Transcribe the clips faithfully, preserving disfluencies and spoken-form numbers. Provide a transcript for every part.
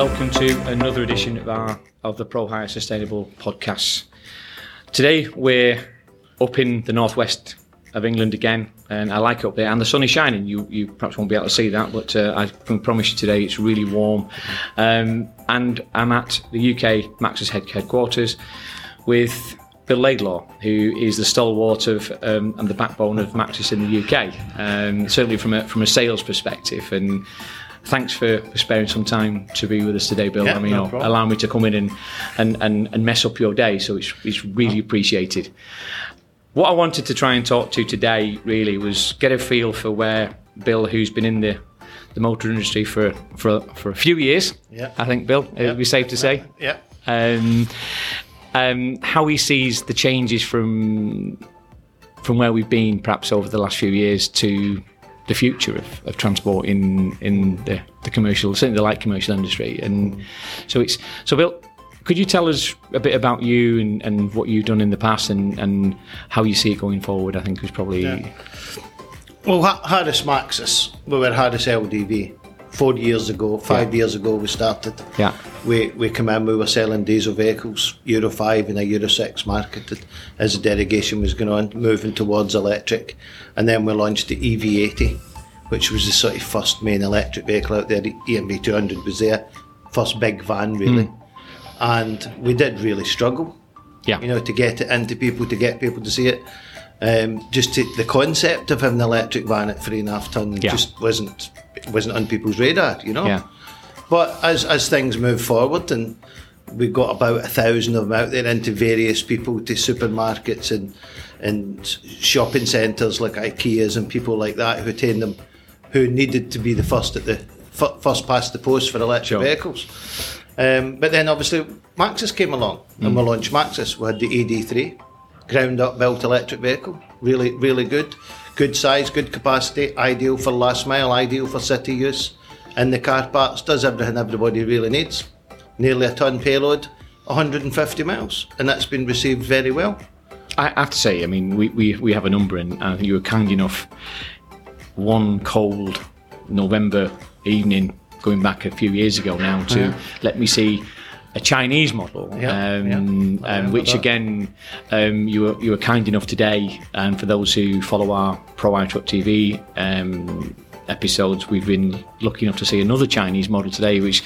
Welcome to another edition of our of the Pro Hire Sustainable podcast. Today we're up in the northwest of England again, and I like it up there. And the sun is shining. You you perhaps won't be able to see that, but uh, I can promise you today it's really warm. Um, and I'm at the U K Maxus headquarters with Bill Laidlaw, who is the stalwart of um, and the backbone of Maxus in the U K, um, certainly from a from a sales perspective. And thanks for, for sparing some time to be with us today, Bill. Yeah, I mean, no problem. Allow me to come in and, and, and, and mess up your day, so it's it's really appreciated. What I wanted to try and talk to today really was get a feel for where Bill, who's been in the the motor industry for for, for a few years, yeah. I think, Bill, yeah. It would be safe to say, yeah, um, um, how he sees the changes from from where we've been perhaps over the last few years to the future of, of transport in in the, the commercial, certainly the light commercial industry. And so it's so Bill, could you tell us a bit about you and, and what you've done in the past and, and how you see it going forward? I think is probably yeah. Well, Harris Maxus, we were Harris L D V four years ago, five yeah. years ago we started. Yeah, we we came in, we were selling diesel vehicles, Euro five and a Euro six marketed as the derogation was going on, moving towards electric, and then we launched the E V eighty, which was the sort of first main electric vehicle out there. The E M B two hundred was their first big van really. Mm. And we did really struggle, yeah. you know, to get it into people, to get people to see it. Um, just to, the concept of having an electric van at three and a half ton yeah. just wasn't wasn't on people's radar, you know. Yeah. But as as things move forward, and we got about a thousand of them out there into various people, to supermarkets and and shopping centres like IKEAs and people like that who attend them, who needed to be the first at the f- first past the post for electric sure. vehicles. Um, but then obviously Maxus came along and mm. we launched Maxus. We had the E D three, ground up built electric vehicle, really really good, good size, good capacity, ideal for last mile, ideal for city use, and the car parts, does everything everybody really needs, nearly a tonne payload, one hundred fifty miles, and that's been received very well. I have to say, I mean, we, we, we have a number, and I think you were kind enough one cold November evening going back a few years ago now to yeah. let me see a Chinese model, yeah, um, yeah. Um, which that. again um, you were you were kind enough today, and for those who follow our Pro Auto T V um, episodes, we've been lucky enough to see another Chinese model today, which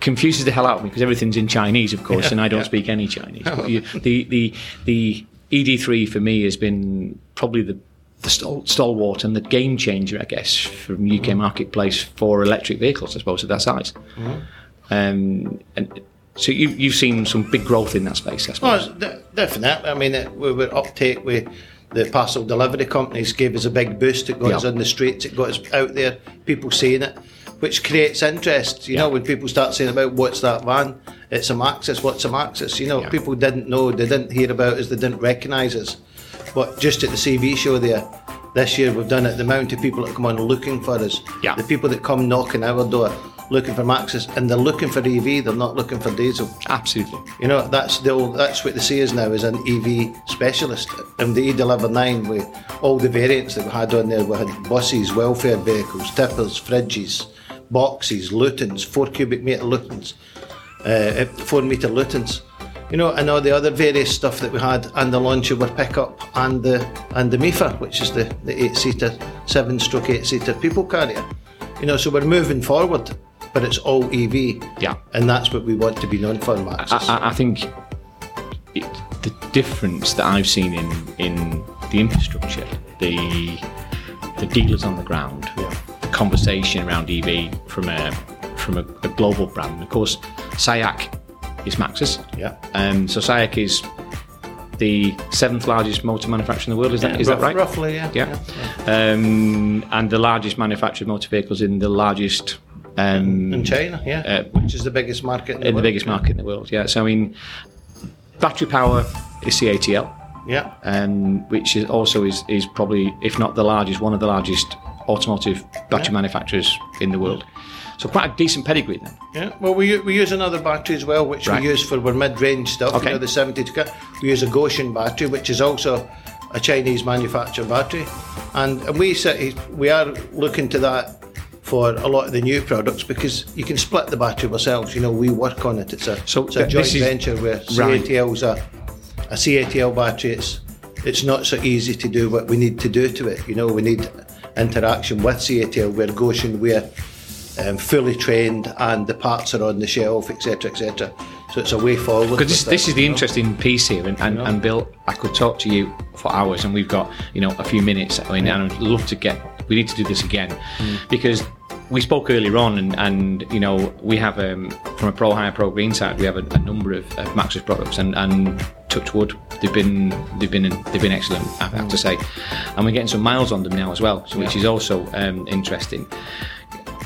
confuses the hell out of me because everything's in Chinese, of course, yeah, and I don't yeah. speak any Chinese. But you, the the the E D three for me has been probably the the stal- stalwart and the game changer, I guess, from U K mm-hmm. marketplace for electric vehicles, I suppose, of that size. Mm-hmm. Um, and so you, you've seen some big growth in that space, I suppose. Well, d- definitely. I mean, it, we were uptake with the parcel delivery companies, gave us a big boost. It got yeah. us on the streets, it got us out there, people seeing it, which creates interest. You yeah. know, when people start saying about what's that van, it's a Maxus, what's a Maxus? You know, yeah. people didn't know, they didn't hear about us, they didn't recognise us. But just at the C V show there, this year we've done it, the amount of people that come on looking for us, yeah. the people that come knocking our door looking for Maxus, and they're looking for E V, they're not looking for diesel. Absolutely. You know, that's the old, that's what they see us now, as an E V specialist. And the E D nine, with all the variants that we had on there, we had buses, welfare vehicles, tippers, fridges, boxes, Lutons, four cubic metre Lutons, uh, four metre Lutons. You know, and all the other various stuff that we had, and the launch of our pickup and the and the MIFA, which is the, the eight-seater, seven-stroke eight-seater people carrier. You know, so we're moving forward, but it's all E V. Yeah. And that's what we want to be known for, Maxus. I, I, I think it, the difference that I've seen in, in the infrastructure, the the dealers on the ground, yeah. the conversation around E V from a from a, a global brand, of course, SAIC. It's Maxus. Yeah. Um, so SAIC is the seventh largest motor manufacturer in the world. Is that yeah, is rough, that right? Roughly, yeah. Yeah. yeah, yeah. Um, and the largest manufacturer of motor vehicles in the largest. Um, in China, yeah. Uh, which is the biggest market in the in world. The biggest yeah. market in the world. Yeah. So I mean, battery power is C A T L. Yeah. Um, which is also is is probably, if not the largest, one of the largest automotive battery yeah. manufacturers in the world. So quite a decent pedigree then. Yeah, well, we we use another battery as well, which right. we use for our mid-range stuff, okay. you know, the seventy to... We use a Goshen battery, which is also a Chinese manufactured battery. And, and we we are looking to that for a lot of the new products, because you can split the battery ourselves. You know, we work on it. It's a, so it's a joint is, venture where C A T L's right. a, a C A T L battery. It's, it's not so easy to do what we need to do to it. You know, we need interaction with C A T L, where Goshen, we're um, fully trained and the parts are on the shelf, etc, etc. So it's a way forward. Because this, this is the interesting piece here, and, and, and Bill, I could talk to you for hours, and we've got, you know, a few minutes. I mean, and I'd love to get, we need to do this again, mm. because we spoke earlier on, and, and you know, we have, um, from a Pro Hire, Pro Green side, we have a, a number of, of Maxus products, and, and touch wood, they've been they've been they've been excellent, I have mm. to say, and we're getting some miles on them now as well, so yeah. which is also um, interesting.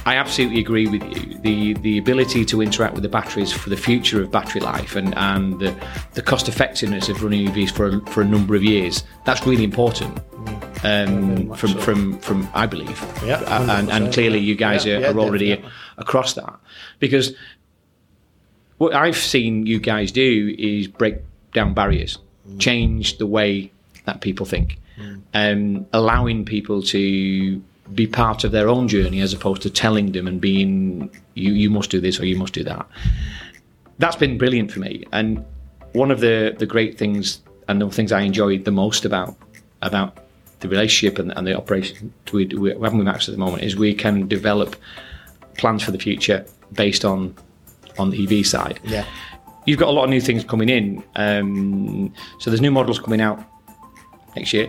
I absolutely agree with you. The the ability to interact with the batteries for the future of battery life, and, and the, the cost effectiveness of running E Vs for a, for a number of years, that's really important. Um, from, so. from, from I believe. Yeah, and, and clearly you guys yeah, are, yeah, are already definitely. across that. Because what I've seen you guys do is break down barriers, mm. change the way that people think, mm. um, allowing people to be part of their own journey, as opposed to telling them and being, you, you must do this or you must do that. That's been brilliant for me. And one of the, the great things, and the things I enjoyed the most about about the relationship and, and the operation we, we, we haven't with Max at the moment, is we can develop plans for the future based on on the E V side. Yeah, you've got a lot of new things coming in. Um, so there's new models coming out next year.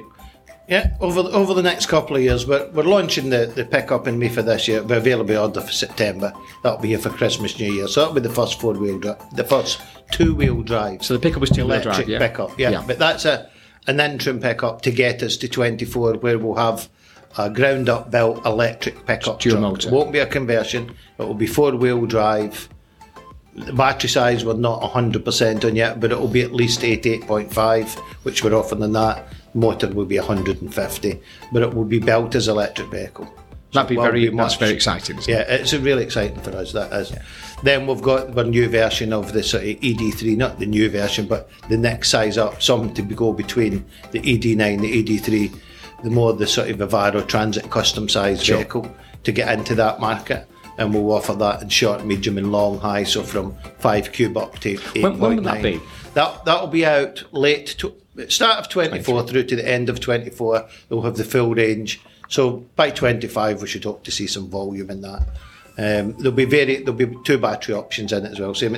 Yeah, over the, over the next couple of years, we're, we're launching the, the pickup in MIFA this year. We're available order for September. That'll be here for Christmas, New Year. So that'll be the first four wheel drive, the first two wheel drive. So the pickup is two wheel drive, yeah. Pickup, yeah. yeah. But that's a an interim pickup to get us to twenty-four, where we'll have a ground-up built electric pickup dual motor. It won't be a conversion. It will be four-wheel drive. The battery size we're not one hundred percent on yet, but it will be at least eighty-eight point five, which we're offering than that. Motor will be one hundred fifty, but it will be built as electric vehicle. So That'd be very, be that's very exciting. Yeah, it? it's really exciting for us, that is. Yeah. Then we've got our new version of the sort of E D three, not the new version, but the next size up, something to go between the E D nine, the E D three, the more the sort of Vivaro Transit Custom size sure. vehicle to get into that market. And we'll offer that in short, medium and long high, so from five cube up to eight point nine. When, when will that be? That, that'll be out late, to, start of twenty-four through to the end of twenty-four. They'll have the full range. So by twenty-five, we should hope to see some volume in that. Um, there'll be very, there'll be two battery options in it as well. So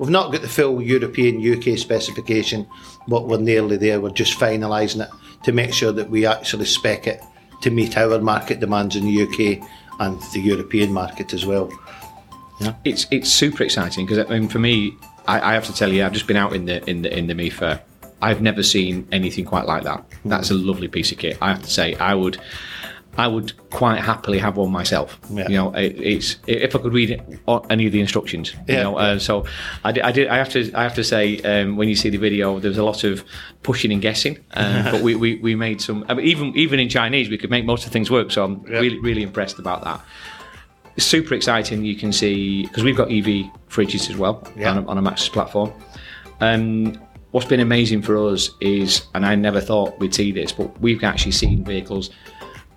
we've not got the full European U K specification, but we're nearly there. We're just finalising it to make sure that we actually spec it to meet our market demands in the U K and the European market as well. Yeah, it's it's super exciting, because I mean, for me, I, I have to tell you, I've just been out in the in the in the MIFA. I've never seen anything quite like that. Mm. That's a lovely piece of kit. I have to say, I would I would quite happily have one myself. Yeah. You know, it, it's if I could read any of the instructions. You yeah. know, uh, so I did, I did. I have to. I have to say, um, when you see the video, there's a lot of pushing and guessing. Um, but we, we, we made some. I mean, even even in Chinese, we could make most of things work. So I'm yeah. really really impressed about that. It's super exciting. You can see, because we've got E V fridges as well yeah. on, a, on a Maxus platform. Um, what's been amazing for us is, and I never thought we'd see this, but we've actually seen vehicles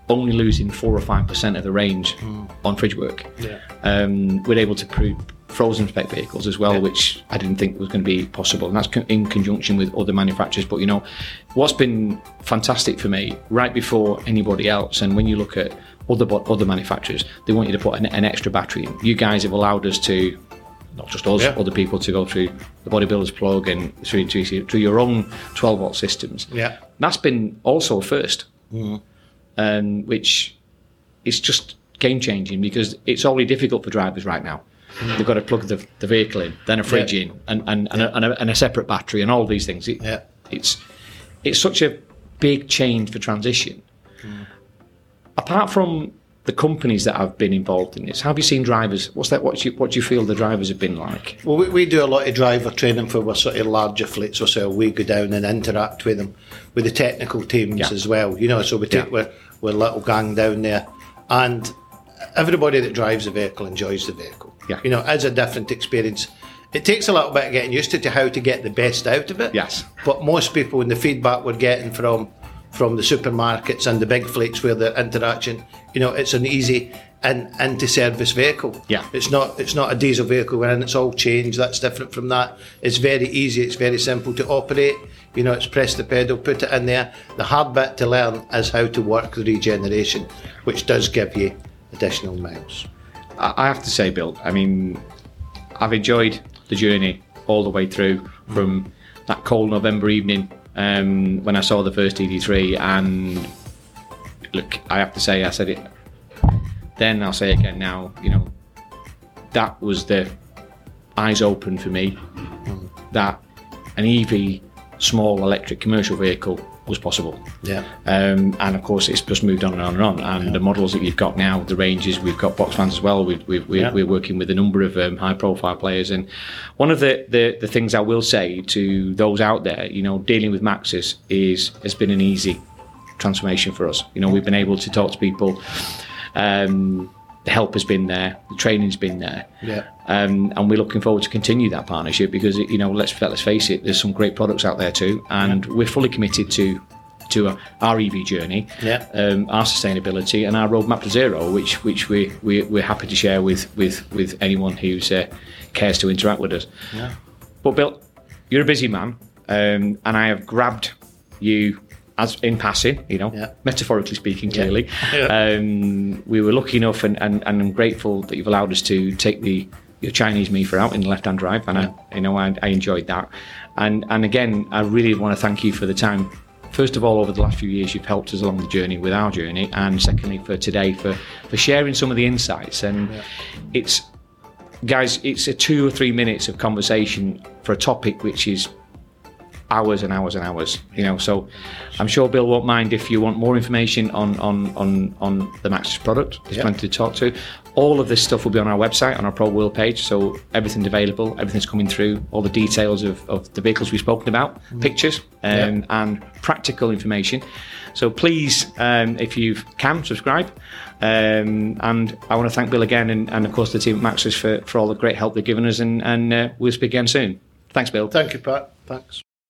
only losing four or five percent of the range mm. on fridge work. Yeah. Um, we're able to prove frozen spec vehicles as well, yeah. which I didn't think was going to be possible, and that's co- in conjunction with other manufacturers. But you know, what's been fantastic for me, right before anybody else, and when you look at other other manufacturers, they want you to put an, an extra battery in. You guys have allowed us to, not just us, yeah. other people to go through the bodybuilder's plug and through, through, through your own twelve volt systems. Yeah, that's been also a first. Mm. Um, which is just game-changing, because it's already difficult for drivers right now. Mm. They've got to plug the, the vehicle in, then a fridge yeah. in, and and, yeah. and, a, and, a, and a separate battery, and all these things. It, yeah. It's it's such a big change for transition. Mm. Apart from the companies that have been involved in this, how have you seen drivers? What's that? What do you, what do you feel the drivers have been like? Well, we, we do a lot of driver training for our sort of larger fleets, so we go down and interact with them, with the technical teams yeah. as well. You know, so we take yeah. we're, we're a little gang down there, and everybody that drives a vehicle enjoys the vehicle. Yeah, you know, it's a different experience. It takes a little bit of getting used to, to how to get the best out of it. Yes, but most people, in the feedback we're getting from. from the supermarkets and the big fleets where they're interaction, you know, it's an easy an anti-service vehicle. Yeah. It's not it's not a diesel vehicle and it's all changed. That's different from that. It's very easy. It's very simple to operate. You know, it's press the pedal, put it in there. The hard bit to learn is how to work the regeneration, which does give you additional miles. I have to say, Bill, I mean, I've enjoyed the journey all the way through from that cold November evening um, when I saw the first E D three. And look, I have to say, I said it then, I'll say it again now, you know, that was the eyes open for me that an E V small electric commercial vehicle was possible. Yeah. Um, and of course, it's just moved on and on and on. And yeah. the models that you've got now, the ranges, we've got box vans as well. We've, we've, we're, yeah. we're working with a number of um, high-profile players. And one of the, the, the things I will say to those out there, you know, dealing with Maxus is has been an easy transformation for us. You know, we've been able to talk to people. Um, the help has been there. The training's been there. Yeah. Um, and we're looking forward to continue that partnership because, you know, let's let's face it, there's some great products out there too, and yeah. we're fully committed to to our, our E V journey, yeah. um, our sustainability, and our roadmap to zero, which which we, we we're happy to share with with with anyone who uh, cares to interact with us. Yeah. But Bill, you're a busy man, um, and I have grabbed you as in passing, you know, yeah. metaphorically speaking, clearly. Yeah. Yeah. Um, we were lucky enough, and, and, and I'm grateful that you've allowed us to take the your Chinese MIFA out in the left-hand drive, and yeah. I, you know, I, I enjoyed that. And and again, I really want to thank you for the time. First of all, over the last few years, you've helped us along the journey with our journey, and secondly, for today, for, for sharing some of the insights. And yeah. it's, guys, it's a two or three minutes of conversation for a topic which is hours and hours and hours, you know, so I'm sure Bill won't mind if you want more information on on on, on the Maxus product. There's yep. plenty to talk to. All of this stuff will be on our website, on our Pro World page, so everything's available, everything's coming through, all the details of, of the vehicles we've spoken about, mm. pictures um, yep. and practical information. So please, um, if you can, subscribe. Um, and I want to thank Bill again and, and of course the team at Maxus for, for all the great help they've given us, and, and uh, we'll speak again soon. Thanks, Bill. Thank you, Pat. Thanks.